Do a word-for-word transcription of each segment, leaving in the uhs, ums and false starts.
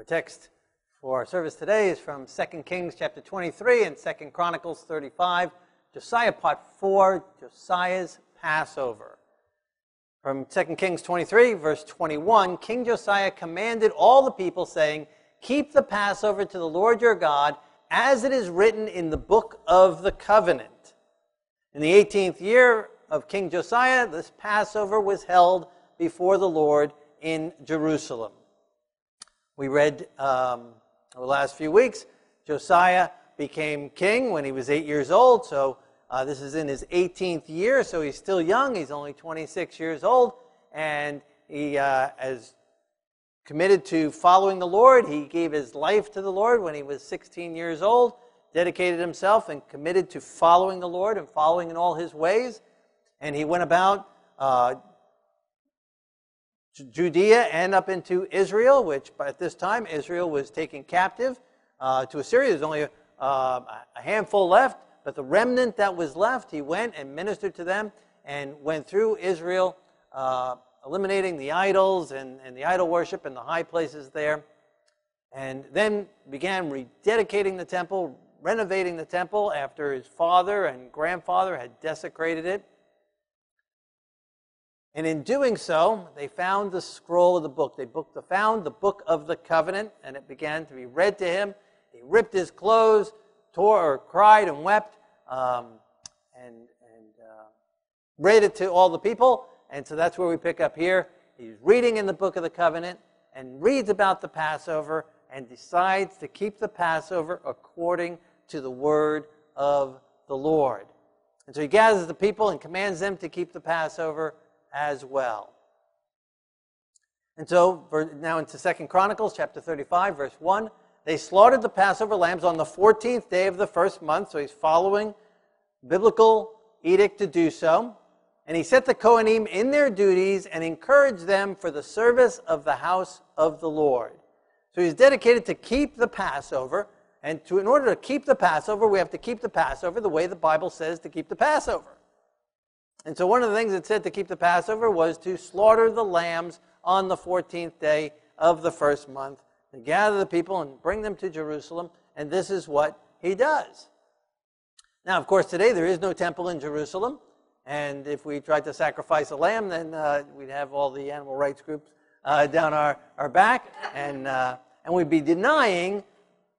Our text for our service today is from Second Kings chapter twenty-three and Second Chronicles thirty-five, Josiah part four, Josiah's Passover. From Second Kings twenty-three, verse twenty-one, King Josiah commanded all the people, saying, "Keep the Passover to the Lord your God, as it is written in the book of the covenant." In the eighteenth year of King Josiah, this Passover was held before the Lord in Jerusalem. We read um, over the last few weeks, Josiah became king when he was eight years old, so Uh, this is in his eighteenth year, so he's still young. He's only twenty-six years old, and he uh, is committed to following the Lord. He gave his life to the Lord when he was sixteen years old, dedicated himself and committed to following the Lord and following in all his ways. And he went about uh, Judea and up into Israel, which at this time Israel was taken captive uh, to Assyria. There's only uh, a handful left. But the remnant that was left, he went and ministered to them and went through Israel, uh, eliminating the idols and, and the idol worship and the high places there. And then began rededicating the temple, renovating the temple after his father and grandfather had desecrated it. And in doing so, they found the scroll of the book. They booked the, found the book of the covenant, and it began to be read to him. He ripped his clothes, tore or cried and wept, um, and, and uh, read it to all the people. And so that's where we pick up here. He's reading in the book of the covenant and reads about the Passover and decides to keep the Passover according to the word of the Lord. And so he gathers the people and commands them to keep the Passover as well. And so now into Second Chronicles chapter thirty-five, verse one. They slaughtered the Passover lambs on the fourteenth day of the first month, so he's following biblical edict to do so. And he set the Kohenim in their duties and encouraged them for the service of the house of the Lord. So he's dedicated to keep the Passover, and to in order to keep the Passover, we have to keep the Passover the way the Bible says to keep the Passover. And so one of the things it said to keep the Passover was to slaughter the lambs on the fourteenth day of the first month, and gather the people and bring them to Jerusalem, and this is what he does. Now, of course, today there is no temple in Jerusalem, and if we tried to sacrifice a lamb, then uh, we'd have all the animal rights groups uh, down our, our back, and, uh, and we'd be denying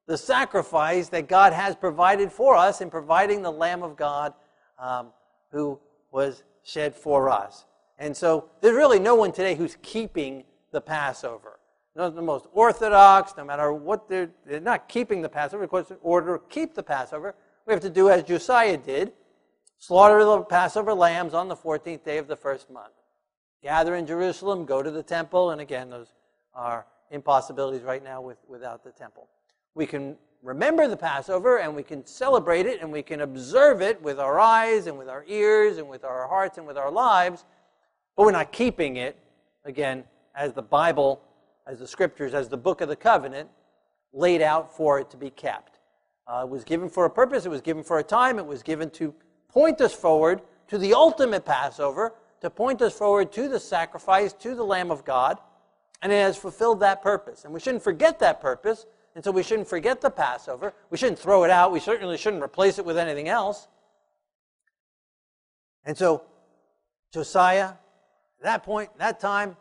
the sacrifice that God has provided for us in providing the Lamb of God um, who was shed for us. And so there's really no one today who's keeping the Passover. The most orthodox, no matter what, they're, they're not keeping the Passover. Of course, in order to keep the Passover, we have to do as Josiah did, slaughter the Passover lambs on the fourteenth day of the first month. Gather in Jerusalem, go to the temple, and again, those are impossibilities right now with, without the temple. We can remember the Passover, and we can celebrate it, and we can observe it with our eyes, and with our ears, and with our hearts, and with our lives, but we're not keeping it, again, as the Bible says, as the Scriptures, as the book of the covenant, laid out for it to be kept. Uh, it was given for a purpose, it was given for a time, it was given to point us forward to the ultimate Passover, to point us forward to the sacrifice, to the Lamb of God, and it has fulfilled that purpose. And we shouldn't forget that purpose, and so we shouldn't forget the Passover. We shouldn't throw it out, we certainly shouldn't replace it with anything else. And so, Josiah, at that point, that time,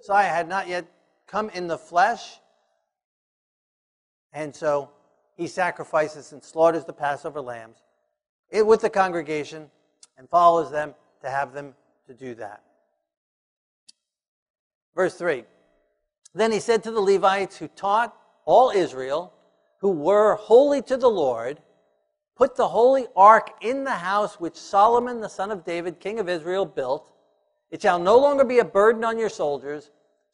Josiah had not yet come in the flesh, and so he sacrifices and slaughters the Passover lambs with the congregation and follows them to have them to do that. Verse three, then he said to the Levites who taught all Israel, who were holy to the Lord, put the holy ark in the house which Solomon the son of David, king of Israel, built. It shall no longer be a burden on your soldiers,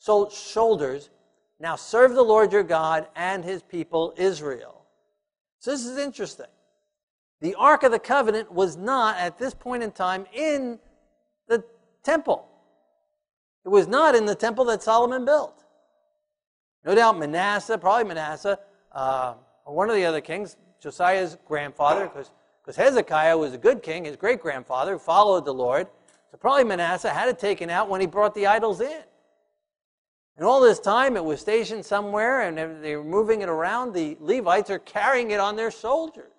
So shoulders, now serve the Lord your God and his people Israel. So this is interesting. The Ark of the Covenant was not, at this point in time, in the temple. It was not in the temple that Solomon built. No doubt Manasseh, probably Manasseh, uh, or one of the other kings, Josiah's grandfather, because because Hezekiah was a good king, his great-grandfather, who followed the Lord. So probably Manasseh had it taken out when he brought the idols in. And all this time it was stationed somewhere, and they were moving it around. The Levites are carrying it on their shoulders.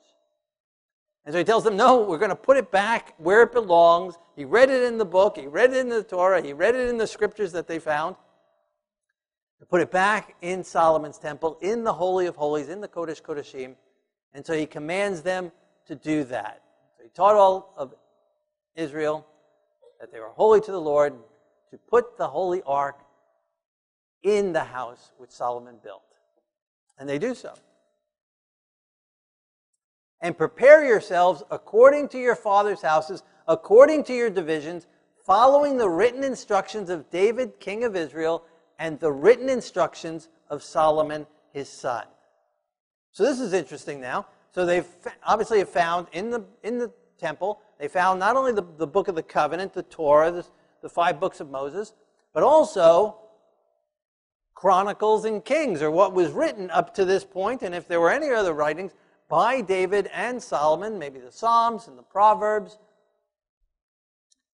And so he tells them, no, we're going to put it back where it belongs. He read it in the book. He read it in the Torah. He read it in the scriptures that they found. They put it back in Solomon's temple, in the Holy of Holies, in the Kodesh Kodeshim. And so he commands them to do that. So he taught all of Israel that they were holy to the Lord, to put the holy ark in the house which Solomon built. And they do so. And prepare yourselves according to your father's houses, according to your divisions, following the written instructions of David, king of Israel, and the written instructions of Solomon, his son. So this is interesting now. So they've obviously have found in the in the temple, they found not only the, the book of the covenant, the Torah, the, the five books of Moses, but also Chronicles and Kings, or what was written up to this point, and if there were any other writings by David and Solomon, maybe the Psalms and the Proverbs.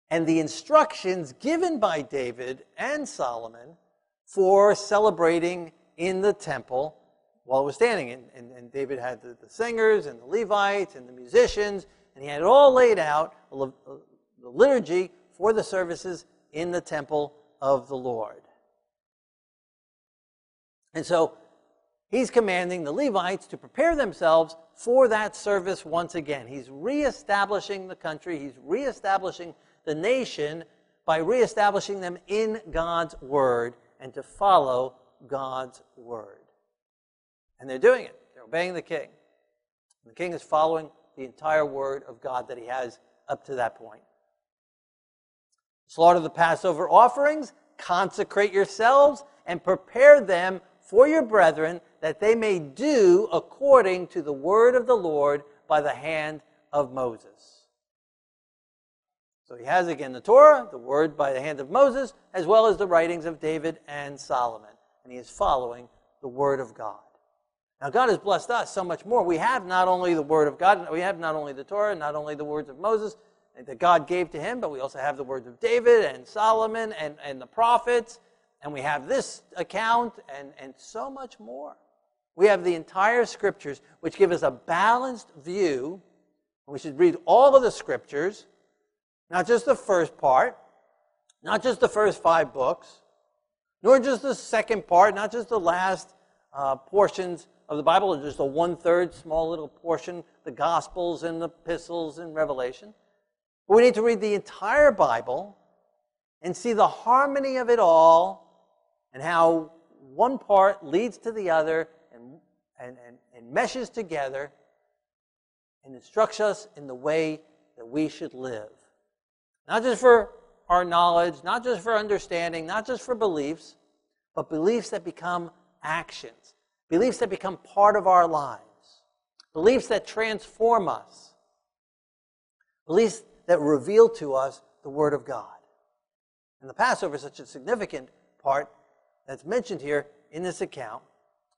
And the instructions given by David and Solomon for celebrating in the temple while it was standing. And, and, and David had the, the singers and the Levites and the musicians, and he had it all laid out, the liturgy for the services in the temple of the Lord. And so he's commanding the Levites to prepare themselves for that service once again. He's reestablishing the country. He's reestablishing the nation by reestablishing them in God's word and to follow God's word. And they're doing it. They're obeying the king. The king is following the entire word of God that he has up to that point. Slaughter the Passover offerings, consecrate yourselves, and prepare them for your brethren, that they may do according to the word of the Lord by the hand of Moses. So he has again the Torah, the word by the hand of Moses, as well as the writings of David and Solomon. And he is following the word of God. Now God has blessed us so much more. We have not only the word of God, we have not only the Torah, not only the words of Moses that God gave to him, but we also have the words of David and Solomon and, and the prophets. And we have this account and, and so much more. We have the entire scriptures, which give us a balanced view. We should read all of the scriptures, not just the first part, not just the first five books, nor just the second part, not just the last uh, portions of the Bible, or just the one-third small little portion, the Gospels and the Epistles and Revelation. But we need to read the entire Bible and see the harmony of it all, and how one part leads to the other and, and, and, and meshes together and instructs us in the way that we should live. Not just for our knowledge, not just for understanding, not just for beliefs, but beliefs that become actions, beliefs that become part of our lives, beliefs that transform us, beliefs that reveal to us the Word of God. And the Passover is such a significant part that's mentioned here in this account.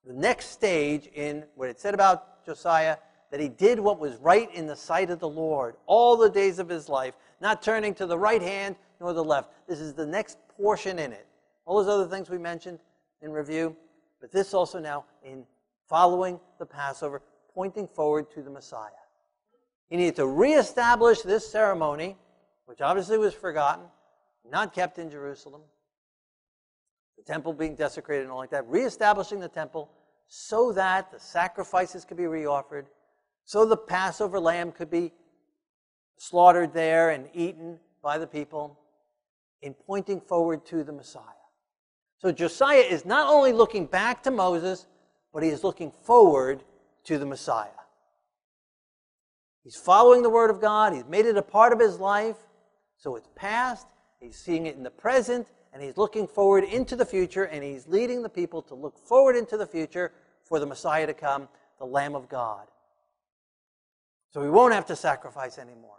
The next stage in what it said about Josiah, that he did what was right in the sight of the Lord all the days of his life, not turning to the right hand nor the left. This is the next portion in it. All those other things we mentioned in review, but this also now in following the Passover, pointing forward to the Messiah. He needed to reestablish this ceremony, which obviously was forgotten, not kept in Jerusalem, the temple being desecrated and all like that, reestablishing the temple so that the sacrifices could be reoffered, so the Passover lamb could be slaughtered there and eaten by the people in pointing forward to the Messiah. So Josiah is not only looking back to Moses, but he is looking forward to the Messiah. He's following the word of God. He's made it a part of his life. So it's past. He's seeing it in the present, and he's looking forward into the future, and he's leading the people to look forward into the future for the Messiah to come, the Lamb of God. So we won't have to sacrifice anymore.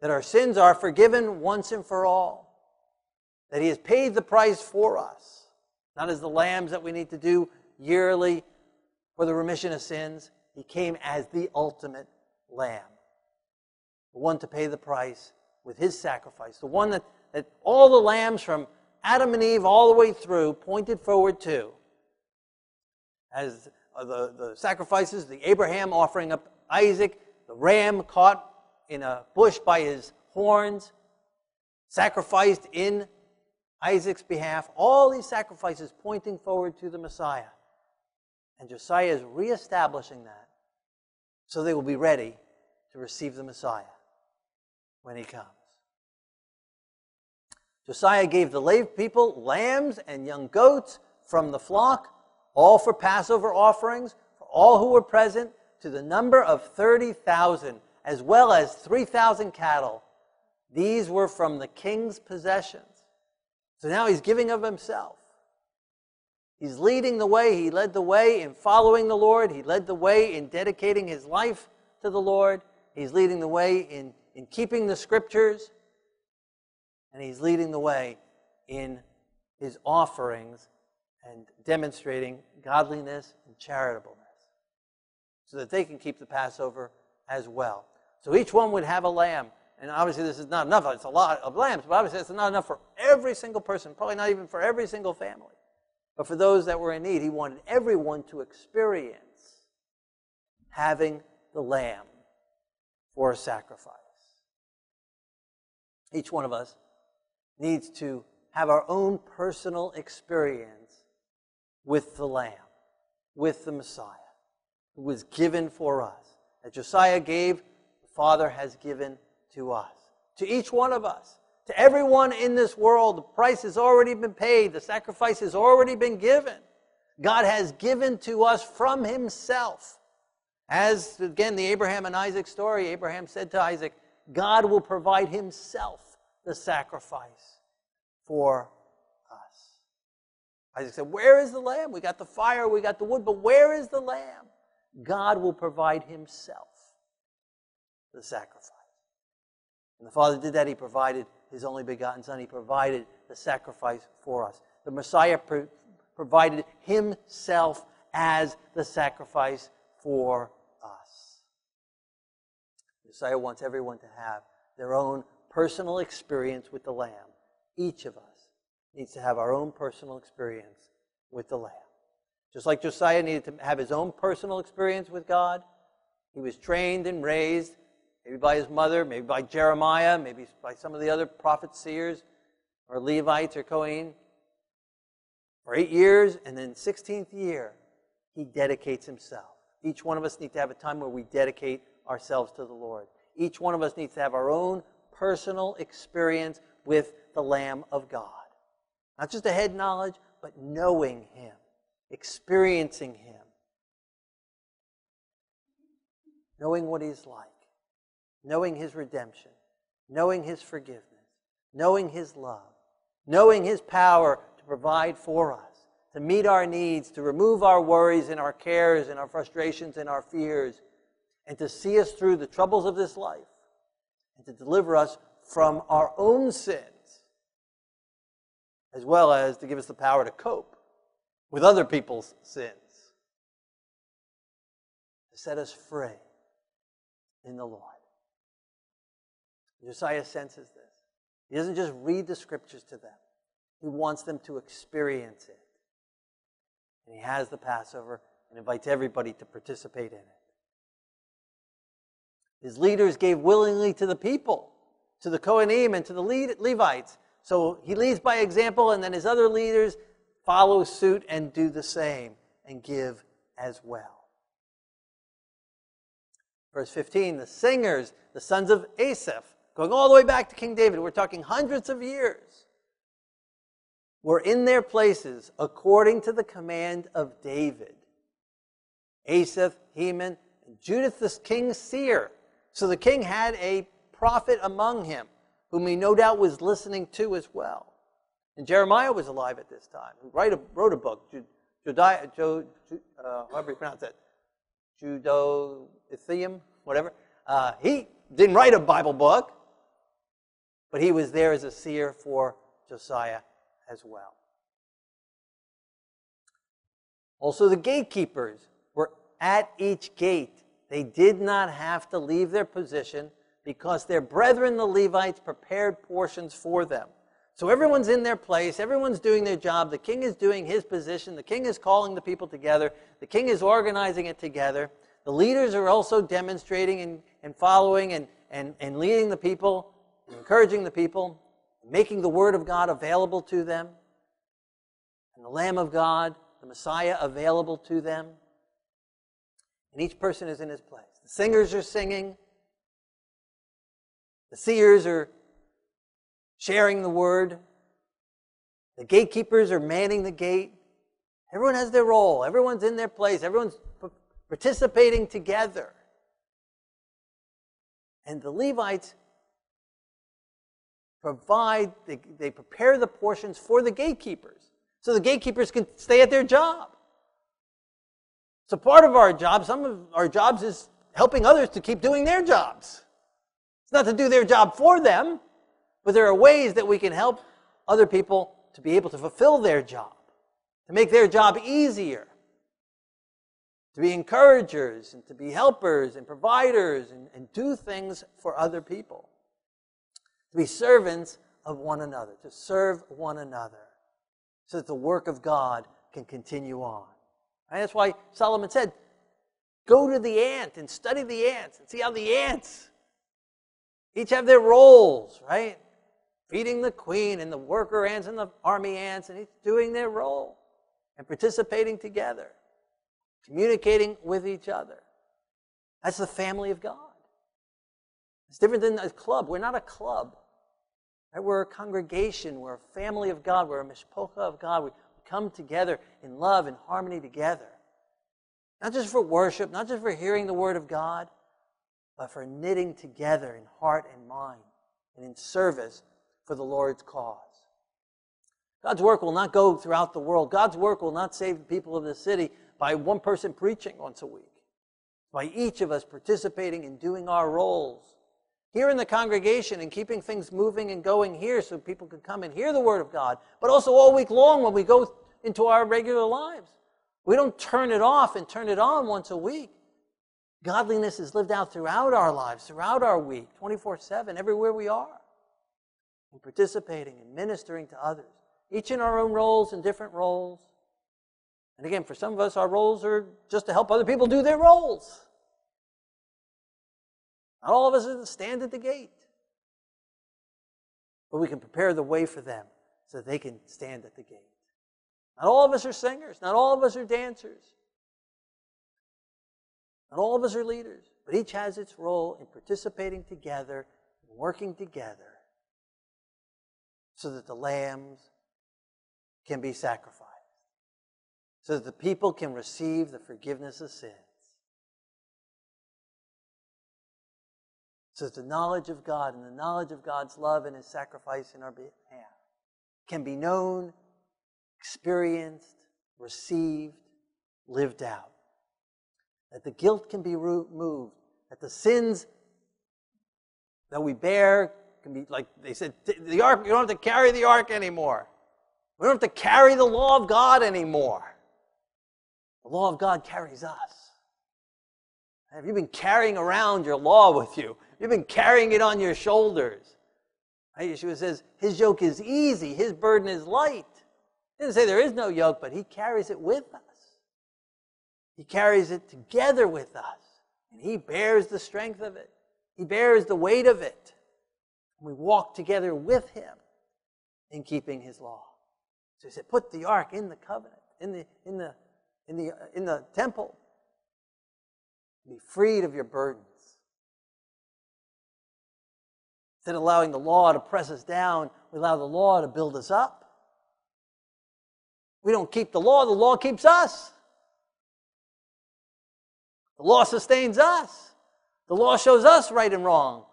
That our sins are forgiven once and for all. That he has paid the price for us. Not as the lambs that we need to do yearly for the remission of sins. He came as the ultimate lamb. The one to pay the price with his sacrifice. The one that That all the lambs from Adam and Eve all the way through pointed forward to as the, the sacrifices, the Abraham offering up Isaac, the ram caught in a bush by his horns, sacrificed in Isaac's behalf, all these sacrifices pointing forward to the Messiah. And Josiah is reestablishing that so they will be ready to receive the Messiah when he comes. Josiah gave the lay people lambs and young goats from the flock, all for Passover offerings, for all who were present, to the number of thirty thousand, as well as three thousand cattle. These were from the king's possessions. So now he's giving of himself. He's leading the way. He led the way in following the Lord. He led the way in dedicating his life to the Lord. He's leading the way in, in keeping the scriptures. And he's leading the way in his offerings and demonstrating godliness and charitableness so that they can keep the Passover as well. So each one would have a lamb. And obviously this is not enough. It's a lot of lambs, but obviously it's not enough for every single person, probably not even for every single family. But for those that were in need, he wanted everyone to experience having the lamb for a sacrifice. Each one of us needs to have our own personal experience with the Lamb, with the Messiah, who was given for us. As Josiah gave, the Father has given to us, to each one of us, to everyone in this world. The price has already been paid. The sacrifice has already been given. God has given to us from himself. As, again, the Abraham and Isaac story, Abraham said to Isaac, God will provide himself the sacrifice for us. Isaac said, where is the lamb? We got the fire, we got the wood, but where is the lamb? God will provide himself the sacrifice. And the Father did that. He provided his only begotten Son. He provided the sacrifice for us. The Messiah pro- provided himself as the sacrifice for us. Josiah wants everyone to have their own personal experience with the Lamb. Each of us needs to have our own personal experience with the Lamb. Just like Josiah needed to have his own personal experience with God, he was trained and raised, maybe by his mother, maybe by Jeremiah, maybe by some of the other prophets, seers, or Levites, or Kohenim, for eight years, and then sixteenth year, he dedicates himself. Each one of us needs to have a time where we dedicate ourselves to the Lord. Each one of us needs to have our own personal experience with the Lamb of God. Not just a head knowledge, but knowing him, experiencing him, knowing what he's like, knowing his redemption, knowing his forgiveness, knowing his love, knowing his power to provide for us, to meet our needs, to remove our worries and our cares and our frustrations and our fears, and to see us through the troubles of this life, and to deliver us from our own sins, as well as to give us the power to cope with other people's sins, to set us free in the Lord. Josiah senses this. He doesn't just read the scriptures to them. He wants them to experience it. And he has the Passover and invites everybody to participate in it. His leaders gave willingly to the people, to the Kohenim and to the Levites. So he leads by example, and then his other leaders follow suit and do the same and give as well. Verse fifteen, the singers, the sons of Asaph, going all the way back to King David, we're talking hundreds of years, were in their places according to the command of David. Asaph, Heman, and Judith the king's seer. So the king had a prophet among him, whom he no doubt was listening to as well. And Jeremiah was alive at this time. He wrote a, wrote a book, Judiah, Jud, Jud, uh, however you pronounce that, Judotheum, whatever. Uh, he didn't write a Bible book, but he was there as a seer for Josiah as well. Also the gatekeepers were at each gate. They did not have to leave their position because their brethren, the Levites, prepared portions for them. So everyone's in their place, everyone's doing their job, the king is doing his position, the king is calling the people together, the king is organizing it together, the leaders are also demonstrating and, and following and, and, and leading the people, encouraging the people, making the word of God available to them, and the Lamb of God, the Messiah, available to them. And each person is in his place. The singers are singing. The seers are sharing the word. The gatekeepers are manning the gate. Everyone has their role. Everyone's in their place. Everyone's participating together. And the Levites provide, they, they prepare the portions for the gatekeepers, so the gatekeepers can stay at their job. So part of our job, some of our jobs, is helping others to keep doing their jobs. It's not to do their job for them, but there are ways that we can help other people to be able to fulfill their job, to make their job easier, to be encouragers and to be helpers and providers and, and do things for other people, to be servants of one another, to serve one another, so that the work of God can continue on. And that's why Solomon said, go to the ant and study the ants and see how the ants each have their roles, right? Feeding the queen and the worker ants and the army ants, and each doing their role and participating together, communicating with each other. That's the family of God. It's different than a club. We're not a club. Right? We're a congregation. We're a family of God. We're a mishpocha of God. We come together in love and harmony together. Not just for worship, not just for hearing the word of God, but for knitting together in heart and mind and in service for the Lord's cause. God's work will not go throughout the world. God's work will not save the people of the city by one person preaching once a week, by each of us participating and doing our roles here in the congregation and keeping things moving and going here so people can come and hear the word of God, but also all week long when we go into our regular lives. We don't turn it off and turn it on once a week. Godliness is lived out throughout our lives, throughout our week, twenty-four seven, everywhere we are, and participating and ministering to others, each in our own roles and different roles. And again, for some of us, our roles are just to help other people do their roles. Not all of us stand at the gate, but we can prepare the way for them so they can stand at the gate. Not all of us are singers. Not all of us are dancers. Not all of us are leaders, but each has its role in participating together, working together, so that the lambs can be sacrificed, so that the people can receive the forgiveness of sin, so that the knowledge of God and the knowledge of God's love and His sacrifice in our behalf can be known, experienced, received, lived out. That the guilt can be removed, that the sins that we bear can be, like they said, the ark, you don't have to carry the ark anymore. We don't have to carry the law of God anymore. The law of God carries us. Have you been carrying around your law with you? You've been carrying it on your shoulders. Right? Yeshua says, His yoke is easy, His burden is light. He didn't say there is no yoke, but He carries it with us. He carries it together with us. And He bears the strength of it. He bears the weight of it. And we walk together with Him in keeping His law. So He said, put the ark in the covenant, in the, in the, in the, in the temple. Be freed of your burdens. Instead of allowing the law to press us down, we allow the law to build us up. We don't keep the law, the law keeps us. The law sustains us. The law shows us right and wrong.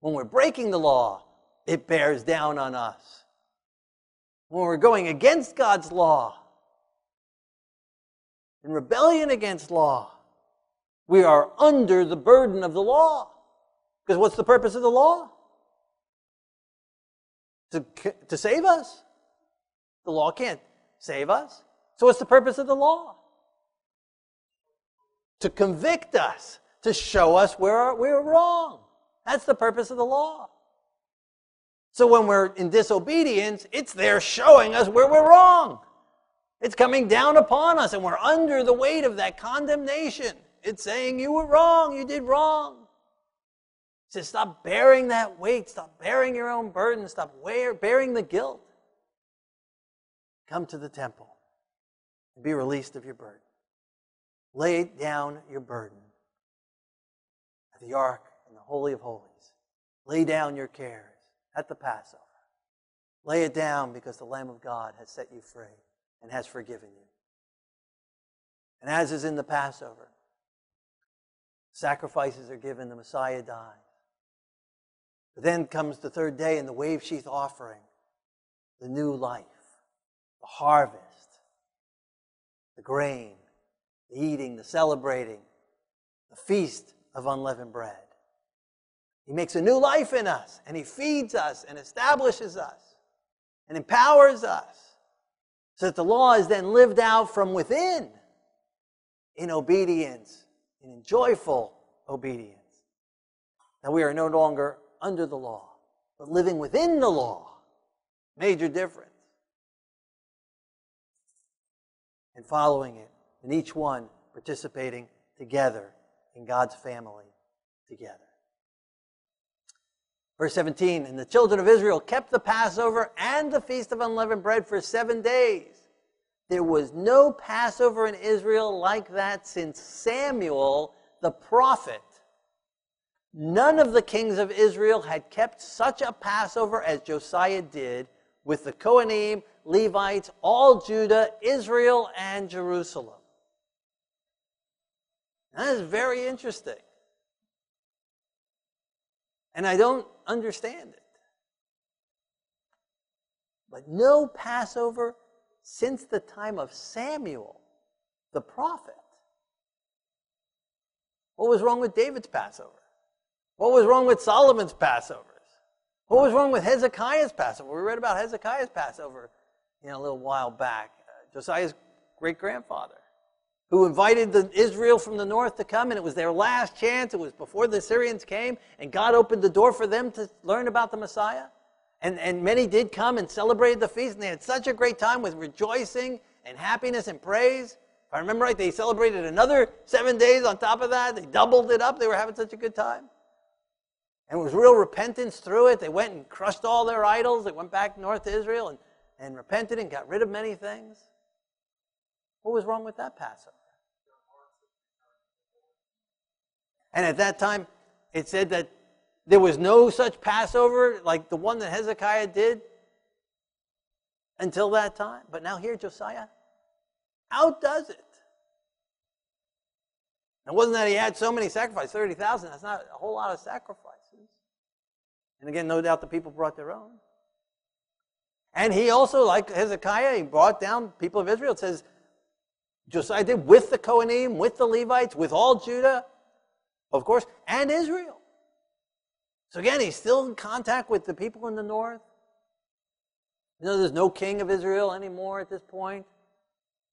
When we're breaking the law, it bears down on us. When we're going against God's law, in rebellion against law, we are under the burden of the law. Because what's the purpose of the law? To, to save us. The law can't save us. So what's the purpose of the law? To convict us, to show us where we're wrong. That's the purpose of the law. So when we're in disobedience, it's there showing us where we're wrong. It's coming down upon us, and we're under the weight of that condemnation. It's saying you were wrong, you did wrong. It says stop bearing that weight, stop bearing your own burden, stop bearing the guilt. Come to the temple and be released of your burden. Lay down your burden at the ark in the Holy of Holies. Lay down your cares at the Passover. Lay it down because the Lamb of God has set you free and has forgiven you. And as is in the Passover, sacrifices are given, the Messiah dies. But then comes the third day and the wave sheath offering, the new life, the harvest, the grain, the eating, the celebrating, the feast of unleavened bread. He makes a new life in us, and He feeds us and establishes us and empowers us so that the law is then lived out from within in obedience and in joyful obedience. Now we are no longer under the law, but living within the law. Major difference. And following it, and each one participating together in God's family together. Verse seventeen, and the children of Israel kept the Passover and the Feast of Unleavened Bread for seven days. There was no Passover in Israel like that since Samuel the prophet. None of the kings of Israel had kept such a Passover as Josiah did with the Kohenim, Levites, all Judah, Israel, and Jerusalem. That is very interesting. And I don't understand it. But no Passover since the time of Samuel, the prophet. What was wrong with David's Passover? What was wrong with Solomon's Passovers? What was wrong with Hezekiah's Passover? We read about Hezekiah's Passover you know, a little while back. Uh, Josiah's great-grandfather, who invited the Israel from the north to come, and it was their last chance. It was before the Assyrians came, and God opened the door for them to learn about the Messiah. And, and many did come and celebrated the feast, and they had such a great time with rejoicing and happiness and praise. If I remember right, they celebrated another seven days on top of that. They doubled it up. They were having such a good time. And it was real repentance through it. They went and crushed all their idols. They went back north to Israel and, and repented and got rid of many things. What was wrong with that Passover? And at that time, it said that there was no such Passover like the one that Hezekiah did until that time. But now here, Josiah outdoes it. Now, wasn't that he had so many sacrifices, thirty thousand, that's not a whole lot of sacrifices. And again, no doubt the people brought their own. And he also, like Hezekiah, he brought down people of Israel. It says, Josiah did with the Kohanim, with the Levites, with all Judah, of course, and Israel. So again, he's still in contact with the people in the north. You know, there's no king of Israel anymore at this point.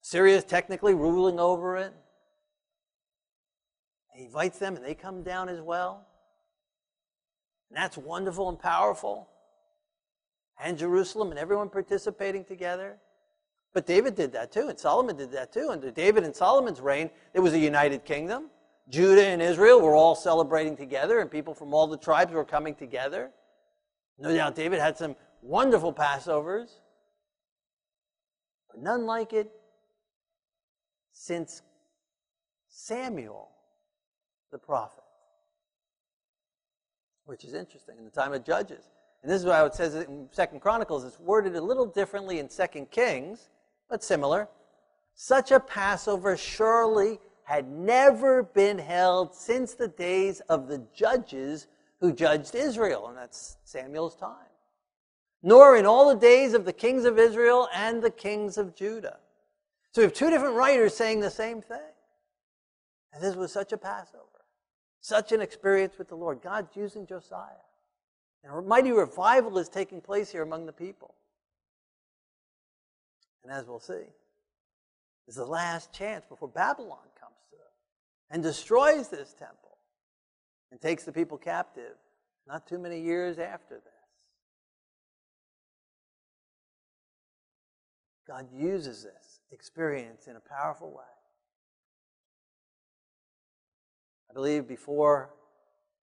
Syria is technically ruling over it. He invites them, and they come down as well. And that's wonderful and powerful. And Jerusalem, and everyone participating together. But David did that too, and Solomon did that too. Under David and Solomon's reign, it was a united kingdom. Judah and Israel were all celebrating together, and people from all the tribes were coming together. No doubt David had some wonderful Passovers, but none like it since Samuel the prophet, which is interesting, in the time of Judges. And this is why it says in Second Chronicles, it's worded a little differently in Second Kings, but similar. Such a Passover surely had never been held since the days of the judges who judged Israel, and that's Samuel's time, nor in all the days of the kings of Israel and the kings of Judah. So we have two different writers saying the same thing. And this was such a Passover, such an experience with the Lord. God's using Josiah. And a mighty revival is taking place here among the people. And as we'll see, it's the last chance before Babylon comes to them and destroys this temple and takes the people captive not too many years after this. God uses this experience in a powerful way. I believe before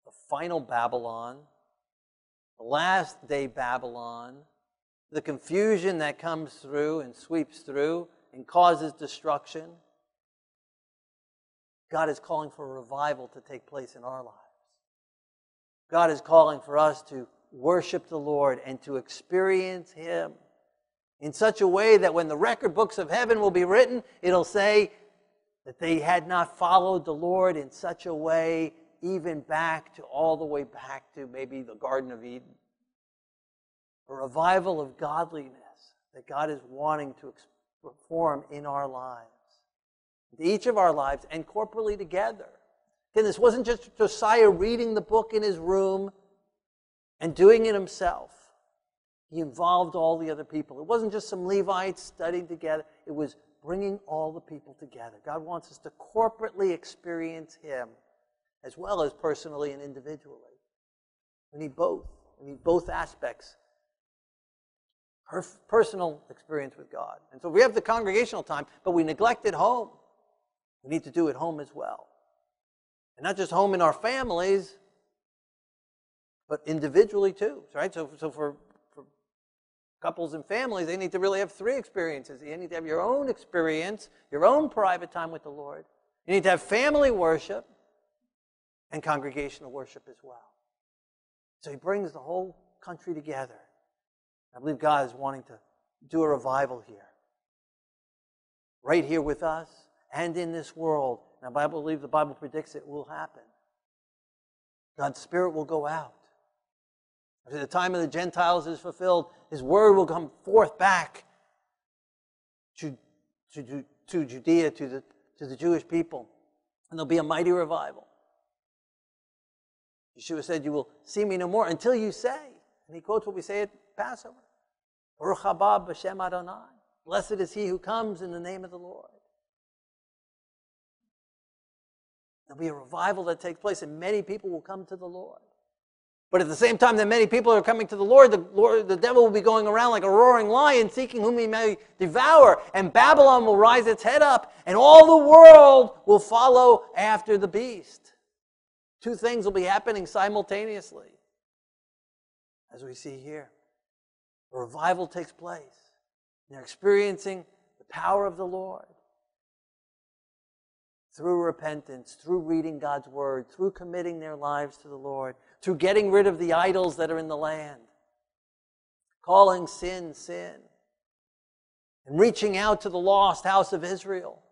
the final Babylon, the last day Babylon, the confusion that comes through and sweeps through and causes destruction, God is calling for a revival to take place in our lives. God is calling for us to worship the Lord and to experience Him in such a way that when the record books of heaven will be written, it'll say that they had not followed the Lord in such a way, even back to all the way back to maybe the Garden of Eden. A revival of godliness that God is wanting to perform in our lives, each of our lives, and corporately together. Again, this wasn't just Josiah reading the book in his room and doing it himself. He involved all the other people. It wasn't just some Levites studying together. It was bringing all the people together. God wants us to corporately experience Him as well as personally and individually. We need both. We need both aspects. Her personal experience with God. And so we have the congregational time, but we neglected home. We need to do it home as well. And not just home in our families, but individually too, right? So, so for, for couples and families, they need to really have three experiences. You need to have your own experience, your own private time with the Lord. You need to have family worship and congregational worship as well. So He brings the whole country together. I believe God is wanting to do a revival here, right here with us and in this world. And I believe the Bible predicts it will happen. God's Spirit will go out. After the time of the Gentiles is fulfilled, His word will come forth back to, to, to Judea, to the, to the Jewish people. And there'll be a mighty revival. Yeshua said, "You will see me no more until you say," and He quotes what we say at Passover, "Ruchabab b'shem Adonai." Blessed is He who comes in the name of the Lord. There'll be a revival that takes place, and many people will come to the Lord. But at the same time that many people are coming to the Lord, the Lord, the devil will be going around like a roaring lion, seeking whom he may devour. And Babylon will rise its head up, and all the world will follow after the beast. Two things will be happening simultaneously, as we see here. A revival takes place. They're experiencing the power of the Lord through repentance, through reading God's word, through committing their lives to the Lord, through getting rid of the idols that are in the land, calling sin, sin, and reaching out to the lost house of Israel,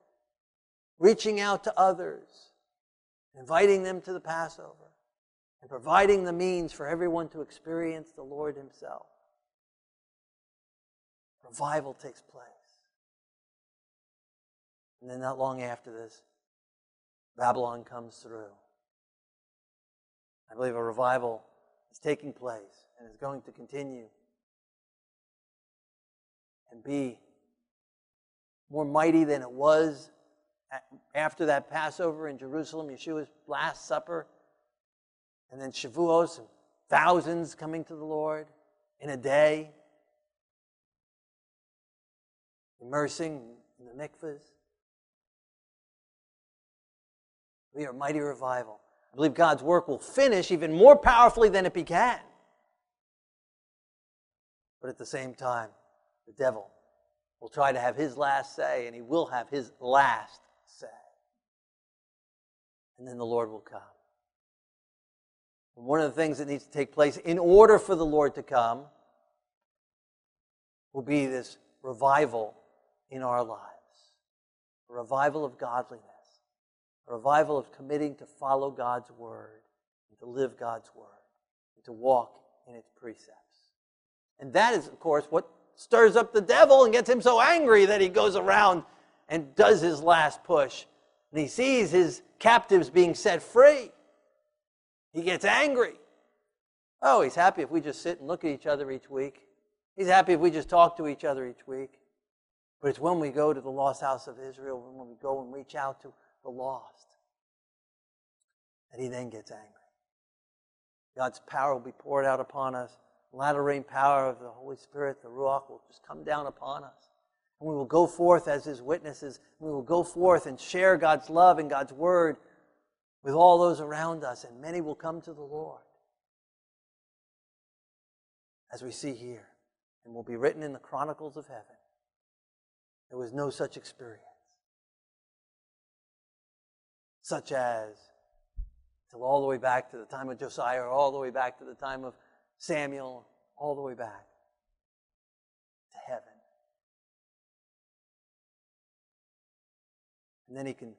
reaching out to others, inviting them to the Passover, and providing the means for everyone to experience the Lord Himself. Revival takes place. And then not long after this, Babylon comes through. I believe a revival is taking place and is going to continue and be more mighty than it was after that Passover in Jerusalem, Yeshua's Last Supper, and then Shavuos, and thousands coming to the Lord in a day, immersing in the mikvahs. We are a mighty revival. I believe God's work will finish even more powerfully than it began. But at the same time, the devil will try to have his last say, and he will have his last say. And then the Lord will come. And one of the things that needs to take place in order for the Lord to come will be this revival in our lives. A revival of godliness. A revival of committing to follow God's word, and to live God's word, and to walk in its precepts. And that is, of course, what stirs up the devil and gets him so angry that he goes around and does his last push. And he sees his captives being set free. He gets angry. Oh, he's happy if we just sit and look at each other each week. He's happy if we just talk to each other each week. But it's when we go to the lost house of Israel, when we go and reach out to the lost, that he then gets angry. God's power will be poured out upon us. Latter rain power of the Holy Spirit, the Ruach, will just come down upon us. And we will go forth as his witnesses. We will go forth and share God's love and God's word with all those around us, and many will come to the Lord, as we see here, and will be written in the chronicles of heaven. There was no such experience, such as till all the way back to the time of Josiah, or all the way back to the time of Samuel, all the way back to heaven. And then he can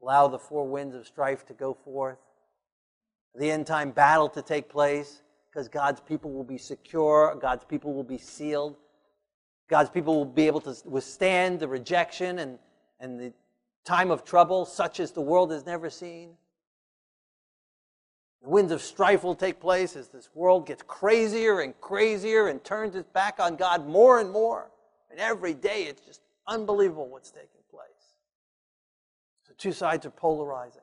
allow the four winds of strife to go forth, the end time battle to take place, because God's people will be secure, God's people will be sealed, God's people will be able to withstand the rejection and, and the time of trouble, such as the world has never seen. The winds of strife will take place as this world gets crazier and crazier and turns its back on God more and more. And every day it's just unbelievable what's taking place. The two sides are polarizing.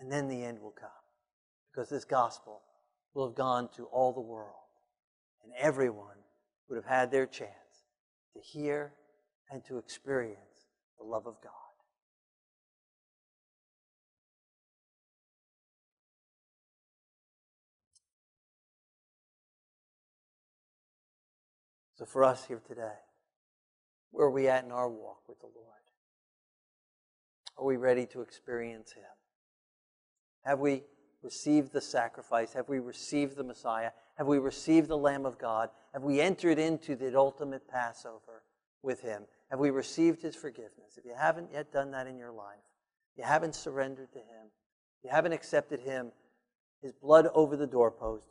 And then the end will come, because this gospel will have gone to all the world, and everyone would have had their chance to hear and to experience the love of God. So for us here today, where are we at in our walk with the Lord? Are we ready to experience him? Have we received the sacrifice? Have we received the Messiah? Have we received the Lamb of God? Have we entered into the ultimate Passover with him? Have we received his forgiveness? If you haven't yet done that in your life, you haven't surrendered to him, you haven't accepted him, his blood over the doorpost,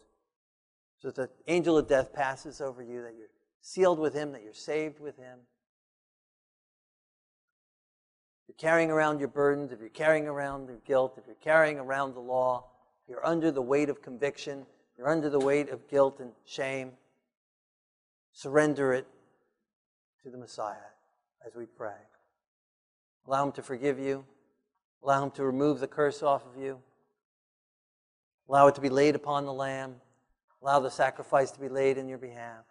so that the angel of death passes over you, that you're sealed with him, that you're saved with him. If you're carrying around your burdens, if you're carrying around your guilt, if you're carrying around the law, if you're under the weight of conviction, you're under the weight of guilt and shame, surrender it to the Messiah as we pray. Allow him to forgive you. Allow him to remove the curse off of you. Allow it to be laid upon the Lamb. Allow the sacrifice to be laid in your behalf.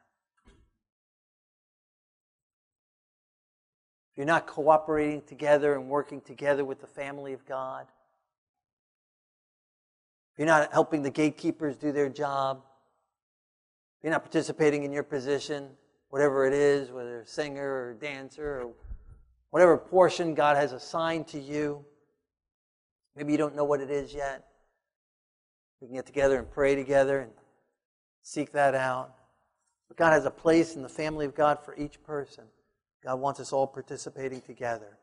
If you're not cooperating together and working together with the family of God, if you're not helping the gatekeepers do their job, if you're not participating in your position, whatever it is, whether it's singer or dancer or whatever portion God has assigned to you, maybe you don't know what it is yet. We can get together and pray together and seek that out. But God has a place in the family of God for each person. God wants us all participating together.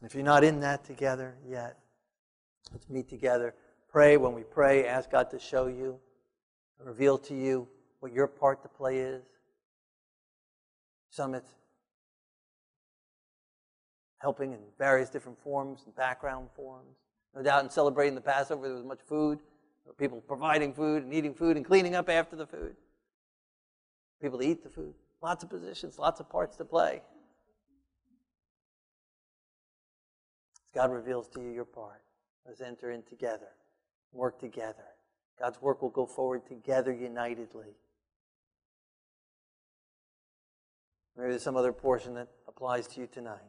And if you're not in that together yet, let's meet together. Pray when we pray. Ask God to show you, reveal to you what your part to play is. Some it's helping in various different forms and background forms. No doubt in celebrating the Passover, there was much food. People providing food and eating food and cleaning up after the food. People to eat the food. Lots of positions, lots of parts to play. As God reveals to you your part, let's enter in together, work together. God's work will go forward together, unitedly. Maybe there's some other portion that applies to you tonight.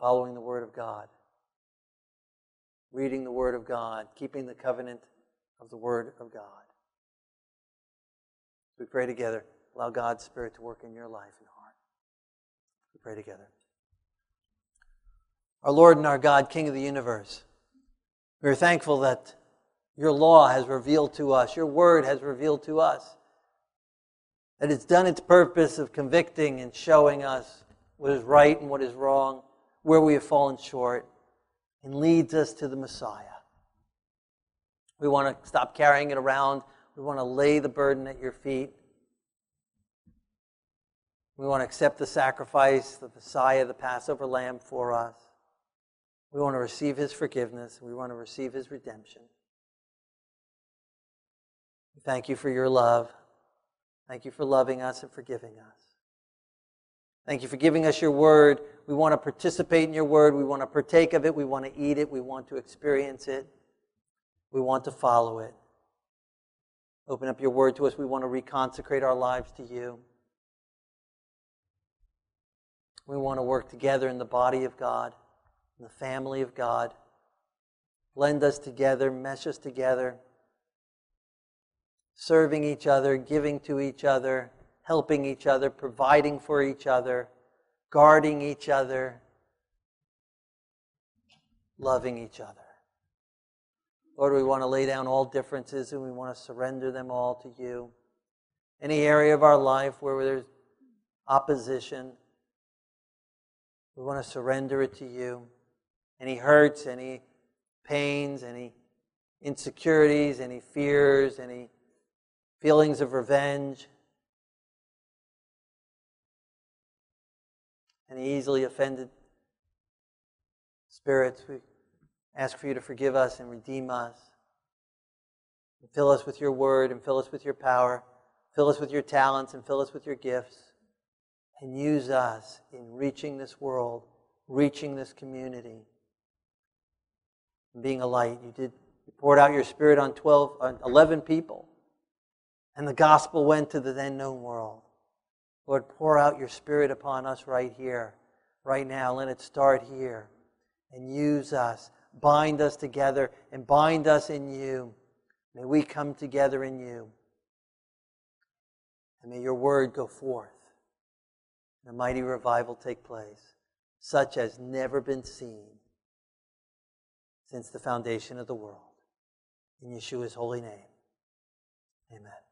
Following the Word of God. Reading the Word of God, keeping the covenant of the Word of God. We pray together. Allow God's Spirit to work in your life and heart. We pray together. Our Lord and our God, King of the universe, we are thankful that your law has revealed to us, your Word has revealed to us, that it's done its purpose of convicting and showing us what is right and what is wrong, where we have fallen short, and leads us to the Messiah. We want to stop carrying it around. We want to lay the burden at your feet. We want to accept the sacrifice, the Messiah, the Passover Lamb for us. We want to receive his forgiveness. We want to receive his redemption. We thank you for your love. Thank you for loving us and forgiving us. Thank you for giving us your word. We want to participate in your word. We want to partake of it. We want to eat it. We want to experience it. We want to follow it. Open up your word to us. We want to reconsecrate our lives to you. We want to work together in the body of God, in the family of God. Blend us together, mesh us together, serving each other, giving to each other, helping each other, providing for each other, guarding each other, loving each other. Lord, we want to lay down all differences and we want to surrender them all to you. Any area of our life where there's opposition, we want to surrender it to you. Any hurts, any pains, any insecurities, any fears, any feelings of revenge, any easily offended spirits, we ask for you to forgive us and redeem us. And fill us with your word and fill us with your power. Fill us with your talents and fill us with your gifts. And use us in reaching this world, reaching this community, and being a light. You did you poured out your spirit on twelve, on eleven people, and the gospel went to the then known world. Lord, pour out your spirit upon us right here, right now. Let it start here. And use us, bind us together, and bind us in you. May we come together in you. And may your word go forth, and a mighty revival take place, such as never been seen since the foundation of the world. In Yeshua's holy name, amen.